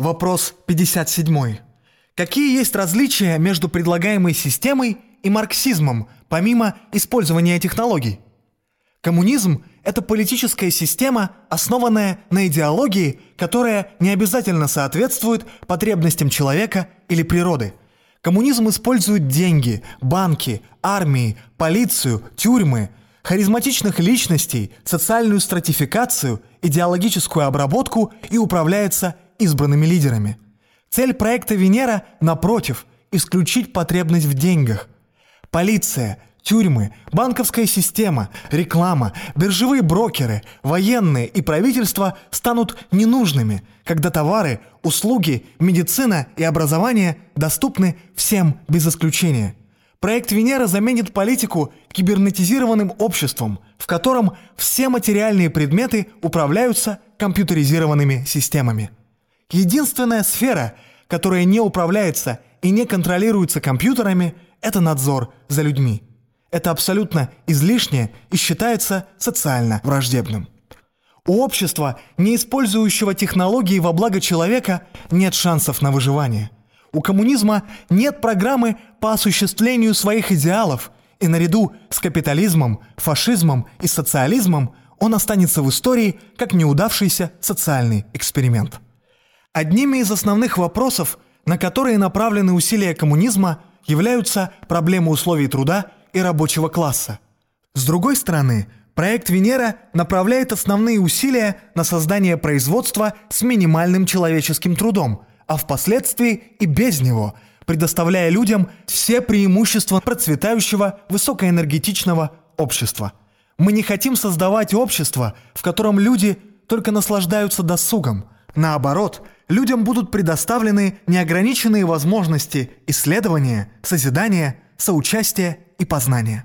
Вопрос 57. Какие есть различия между предлагаемой системой и марксизмом, помимо использования технологий? Коммунизм – это политическая система, основанная на идеологии, которая не обязательно соответствует потребностям человека или природы. Коммунизм использует деньги, банки, армии, полицию, тюрьмы, харизматичных личностей, социальную стратификацию, идеологическую обработку и управляется избранными лидерами. Цель проекта Венера, напротив, исключить потребность в деньгах. Полиция, тюрьмы, банковская система, реклама, биржевые брокеры, военные и правительство станут ненужными, когда товары, услуги, медицина и образование доступны всем без исключения. Проект Венера заменит политику кибернетизированным обществом, в котором все материальные предметы управляются компьютеризированными системами. Единственная сфера, которая не управляется и не контролируется компьютерами, это надзор за людьми. Это абсолютно излишнее и считается социально враждебным. У общества, не использующего технологии во благо человека, нет шансов на выживание. У коммунизма нет программы по осуществлению своих идеалов, и наряду с капитализмом, фашизмом и социализмом он останется в истории как неудавшийся социальный эксперимент. Одними из основных вопросов, на которые направлены усилия коммунизма, являются проблемы условий труда и рабочего класса. С другой стороны, проект Венера направляет основные усилия на создание производства с минимальным человеческим трудом, а впоследствии и без него, предоставляя людям все преимущества процветающего высокоэнергетичного общества. Мы не хотим создавать общество, в котором люди только наслаждаются досугом. Наоборот, людям будут предоставлены неограниченные возможности исследования, созидания, соучастия и познания.